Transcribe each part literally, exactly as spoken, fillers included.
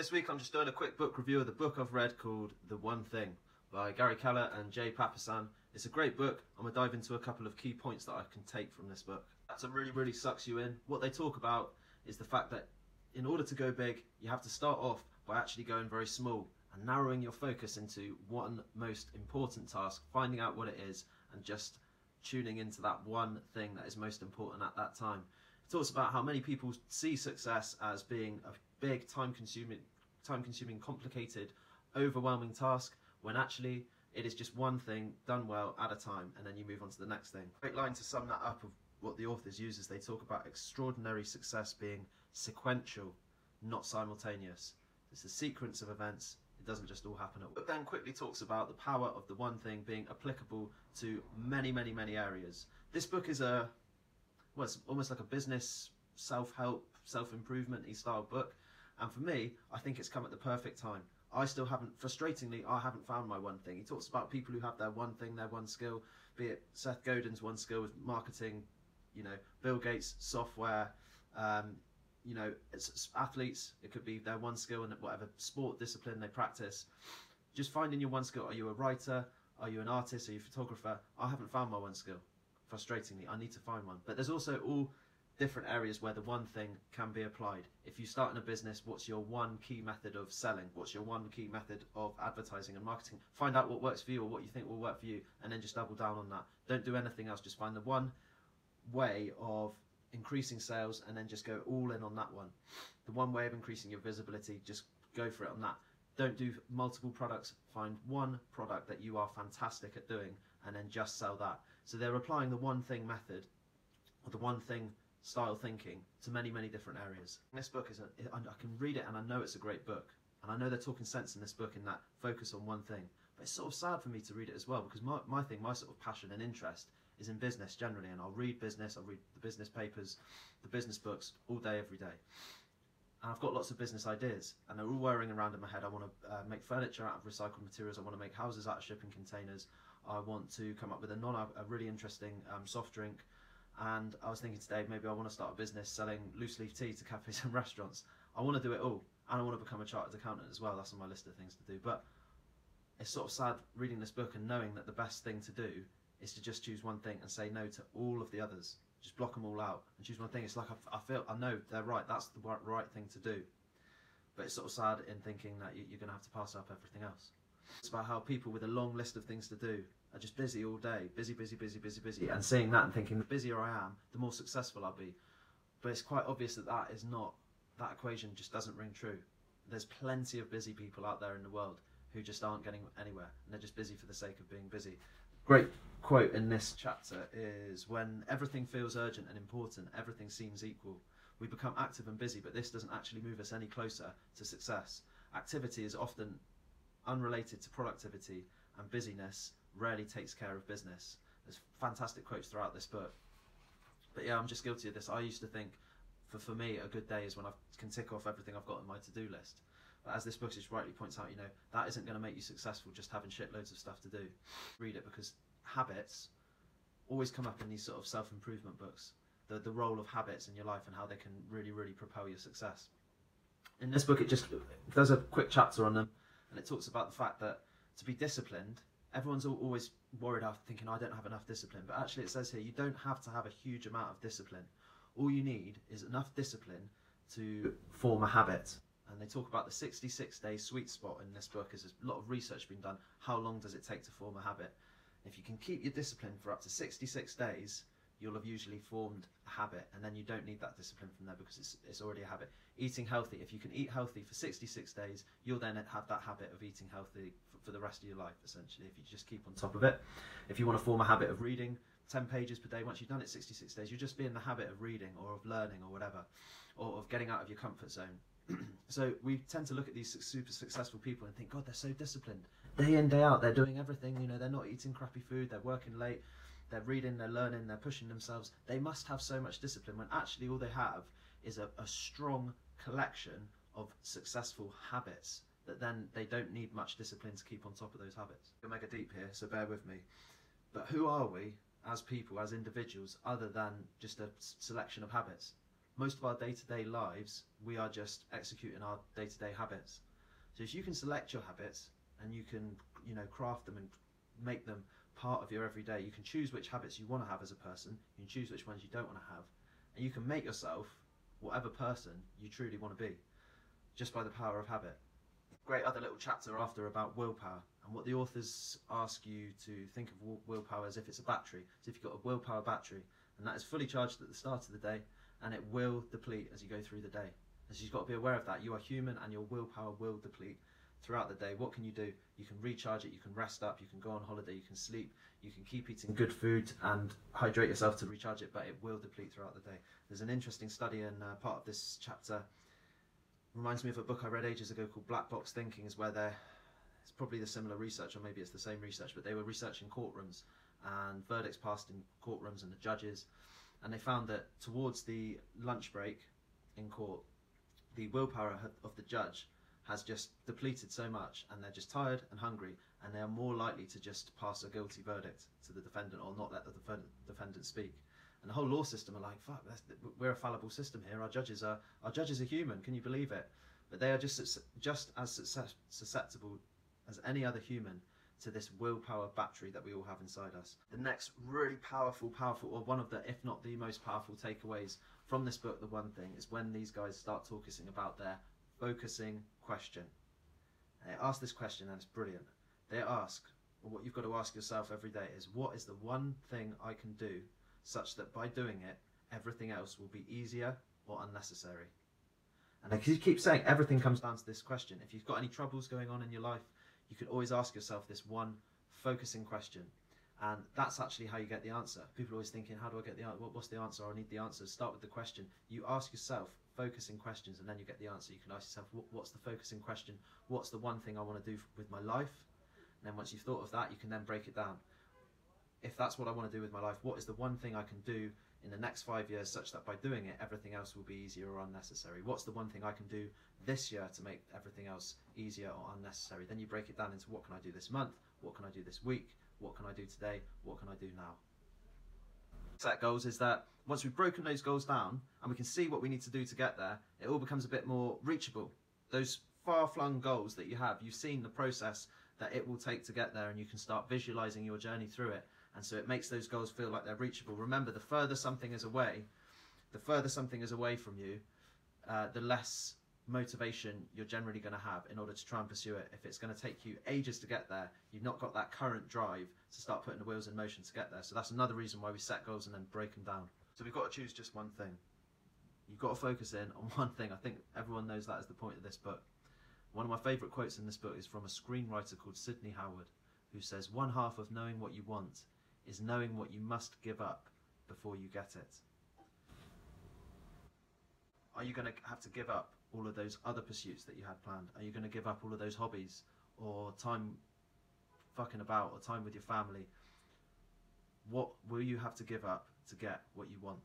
This week I'm just doing a quick book review of the book I've read called The One Thing by Gary Keller and Jay Papasan. It's a great book. I'm going to dive into a couple of key points that I can take from this book. That really, really sucks you in. What they talk about is the fact that in order to go big, you have to start off by actually going very small and narrowing your focus into one most important task, finding out what it is and just tuning into that one thing that is most important at that time. It talks about how many people see success as being a big, time-consuming, time-consuming, complicated, overwhelming task, when actually it is just one thing done well at a time, and then you move on to the next thing. Great line to sum that up of what the authors use is they talk about extraordinary success being sequential, not simultaneous. It's a sequence of events. It doesn't just all happen at once. But then quickly talks about the power of the one thing being applicable to many, many, many areas. This book is a, well, it's almost like a business self-help, self-improvement-y style book. And for me, I think it's come at the perfect time. I still haven't, frustratingly, I haven't found my one thing. He talks about people who have their one thing, their one skill, be it Seth Godin's one skill with marketing, you know, Bill Gates, software, um, you know, it's athletes, it could be their one skill in whatever sport discipline they practice. Just finding your one skill. Are you a writer? Are you an artist? Are you a photographer? I haven't found my one skill. Frustratingly, I need to find one. But there's also all different areas where the one thing can be applied. If you start in a business, what's your one key method of selling? What's your one key method of advertising and marketing? Find out what works for you or what you think will work for you, and then just double down on that. Don't do anything else. Just find the one way of increasing sales and then just go all in on that one. The one way of increasing your visibility, just go for it on that. Don't do multiple products. Find one product that you are fantastic at doing and then just sell that. So they're applying the one thing method or the one thing style thinking to many, many different areas. This book is, a, I can read it and I know it's a great book. And I know they're talking sense in this book in that focus on one thing. But it's sort of sad for me to read it as well, because my, my thing, my sort of passion and interest is in business generally. And I'll read business, I'll read the business papers, the business books all day, every day. And I've got lots of business ideas and they're all whirring around in my head. I want to uh, make furniture out of recycled materials. I want to make houses out of shipping containers. I want to come up with a, non, a really interesting um, soft drink. And I was thinking today, maybe I want to start a business selling loose leaf tea to cafes and restaurants. I want to do it all. And I want to become a chartered accountant as well. That's on my list of things to do. But it's sort of sad reading this book and knowing that the best thing to do is to just choose one thing and say no to all of the others. Just block them all out and choose one thing. It's like I, I feel, I know they're right. That's the right, right thing to do. But it's sort of sad in thinking that you, you're going to have to pass up everything else. It's about how people with a long list of things to do are just busy all day, busy, busy, busy, busy, busy, and seeing that and thinking the busier I am, the more successful I'll be. But it's quite obvious that that is not, that equation just doesn't ring true. There's plenty of busy people out there in the world who just aren't getting anywhere, and they're just busy for the sake of being busy. Great quote in this chapter is, when everything feels urgent and important, everything seems equal. We become active and busy, but this doesn't actually move us any closer to success. Activity is often unrelated to productivity, and busyness rarely takes care of business. There's fantastic quotes throughout this book. But yeah, I'm just guilty of this. I used to think, for, for me, a good day is when I can tick off everything I've got in my to-do list. But as this book just rightly points out, you know, that isn't going to make you successful, just having shitloads of stuff to do. Read it, because habits always come up in these sort of self-improvement books. The, the role of habits in your life and how they can really, really propel your success. In this book, it just does a quick chapter on them. And it talks about the fact that to be disciplined, everyone's always worried after thinking, I don't have enough discipline. But actually it says here, you don't have to have a huge amount of discipline. All you need is enough discipline to form a habit. And they talk about the sixty-six day sweet spot in this book, as there's a lot of research being done. How long does it take to form a habit? If you can keep your discipline for up to sixty-six days, you'll have usually formed a habit, and then you don't need that discipline from there because it's, it's already a habit. Eating healthy, if you can eat healthy for sixty-six days, you'll then have that habit of eating healthy for, for the rest of your life, essentially, if you just keep on top of it. If you want to form a habit of reading ten pages per day, once you've done it sixty-six days, you'll just be in the habit of reading or of learning or whatever, or of getting out of your comfort zone. So we tend to look at these super successful people and think, God, they're so disciplined. Day in, day out, they're doing everything, you know, they're not eating crappy food, they're working late, they're reading, they're learning, they're pushing themselves. They must have so much discipline, when actually all they have is a, a strong collection of successful habits that then they don't need much discipline to keep on top of those habits. We're mega deep here, so bear with me. But who are we as people, as individuals, other than just a selection of habits? most of our day-to-day lives, we are just executing our day-to-day habits. So if you can select your habits and you can, you know, craft them and make them part of your everyday, you can choose which habits you want to have as a person, you can choose which ones you don't want to have, and you can make yourself whatever person you truly want to be, just by the power of habit. Great other little chapter after about willpower, and what the authors ask you to think of willpower as if it's a battery. So if you've got a willpower battery, and that is fully charged at the start of the day, and it will deplete as you go through the day. And so you've got to be aware of that. You are human and your willpower will deplete throughout the day. What can you do? You can recharge it, you can rest up, you can go on holiday, you can sleep, you can keep eating good food and hydrate yourself to recharge it, but it will deplete throughout the day. There's an interesting study in uh, part of this chapter. Reminds me of a book I read ages ago called Black Box Thinking, is where they're, it's probably the similar research, or maybe it's the same research, but they were researching courtrooms and verdicts passed in courtrooms and the judges, and they found that towards the lunch break in court, the willpower of the judge has just depleted so much, and they're just tired and hungry, and they are more likely to just pass a guilty verdict to the defendant or not let the defendant speak. And the whole law system are like, fuck, that's, we're a fallible system here. Our judges are our judges are human. Can you believe it? But they are just just as susceptible as any other human to this willpower battery that we all have inside us. The next really powerful, powerful, or one of the, if not the most powerful takeaways from this book, The One Thing, is when these guys start talking about their focusing question. And they ask this question, and it's brilliant. They ask, or what you've got to ask yourself every day is, what is the one thing I can do such that by doing it, everything else will be easier or unnecessary? And I keep saying everything comes down to this question. If you've got any troubles going on in your life, you can always ask yourself this one focusing question. And that's actually how you get the answer. People are always thinking, how do I get the answer? What's the answer? I need the answer. Start with the question. You ask yourself focusing questions and then you get the answer. You can ask yourself, what's the focusing question? What's the one thing I want to do with my life? And then once you've thought of that, you can then break it down. If that's what I want to do with my life, what is the one thing I can do in the next five years such that by doing it, everything else will be easier or unnecessary? What's the one thing I can do this year to make everything else easier or unnecessary? Then you break it down into, what can I do this month? What can I do this week? What can I do today? What can I do now? Set goals is that once we've broken those goals down and we can see what we need to do to get there, it all becomes a bit more reachable. Those far-flung goals that you have, you've seen the process that it will take to get there, and you can start visualizing your journey through it. And so it makes those goals feel like they're reachable. Remember, the further something is away, the further something is away from you, uh, the less motivation you're generally going to have in order to try and pursue it. If it's going to take you ages to get there, you've not got that current drive to start putting the wheels in motion to get there. So that's another reason why we set goals and then break them down. So we've got to choose just one thing. You've got to focus in on one thing. I think everyone knows that is the point of this book. One of my favourite quotes in this book is from a screenwriter called Sidney Howard, who says, one half of knowing what you want is knowing what you must give up before you get it. Are you going to have to give up all of those other pursuits that you had planned? Are you going to give up all of those hobbies or time fucking about or time with your family? What will you have to give up to get what you want?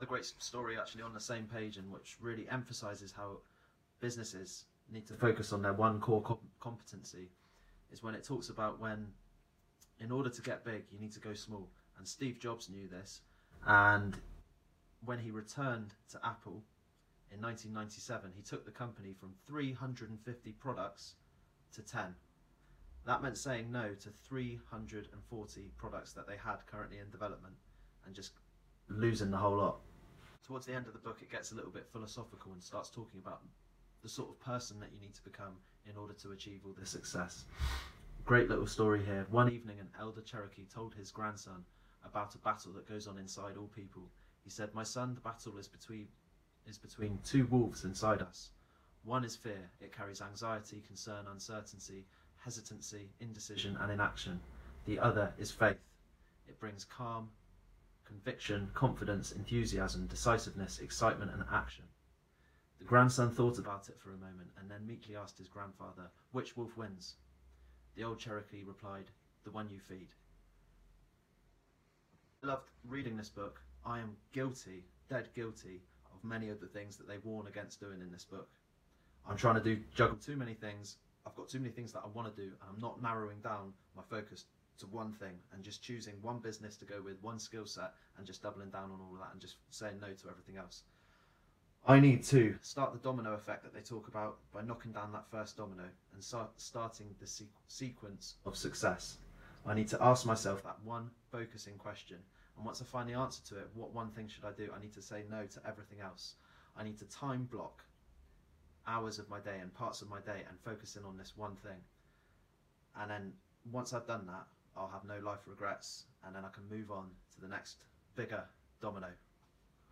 The great story actually on the same page, and which really emphasises how businesses need to focus on their one core com competency, is when it talks about when, in order to get big, you need to go small. And Steve Jobs knew this. And when he returned to Apple in nineteen ninety-seven, he took the company from three hundred fifty products to ten. That meant saying no to three hundred forty products that they had currently in development and just losing the whole lot. Towards the end of the book, it gets a little bit philosophical and starts talking about the sort of person that you need to become in order to achieve all this success. Great little story here. One evening, an elder Cherokee told his grandson about a battle that goes on inside all people. He said, my son, the battle is between, is between two wolves inside us. One is fear. It carries anxiety, concern, uncertainty, hesitancy, indecision, and inaction. The other is faith. It brings calm, conviction, confidence, enthusiasm, decisiveness, excitement, and action. The grandson thought about it for a moment and then meekly asked his grandfather, which wolf wins? The old Cherokee replied, the one you feed. I loved reading this book. I am guilty, dead guilty, of many of the things that they warn against doing in this book. I'm trying to do juggle too many things. I've got too many things that I want to do, and I'm not narrowing down my focus to one thing and just choosing one business to go with, one skill set, and just doubling down on all of that and just saying no to everything else. I need to start the domino effect that they talk about by knocking down that first domino and start starting the se sequence of success. I need to ask myself that one focusing question. And once I find the answer to it, what one thing should I do? I need to say no to everything else. I need to time block hours of my day and parts of my day and focus in on this one thing. And then once I've done that, I'll have no life regrets, and then I can move on to the next bigger domino.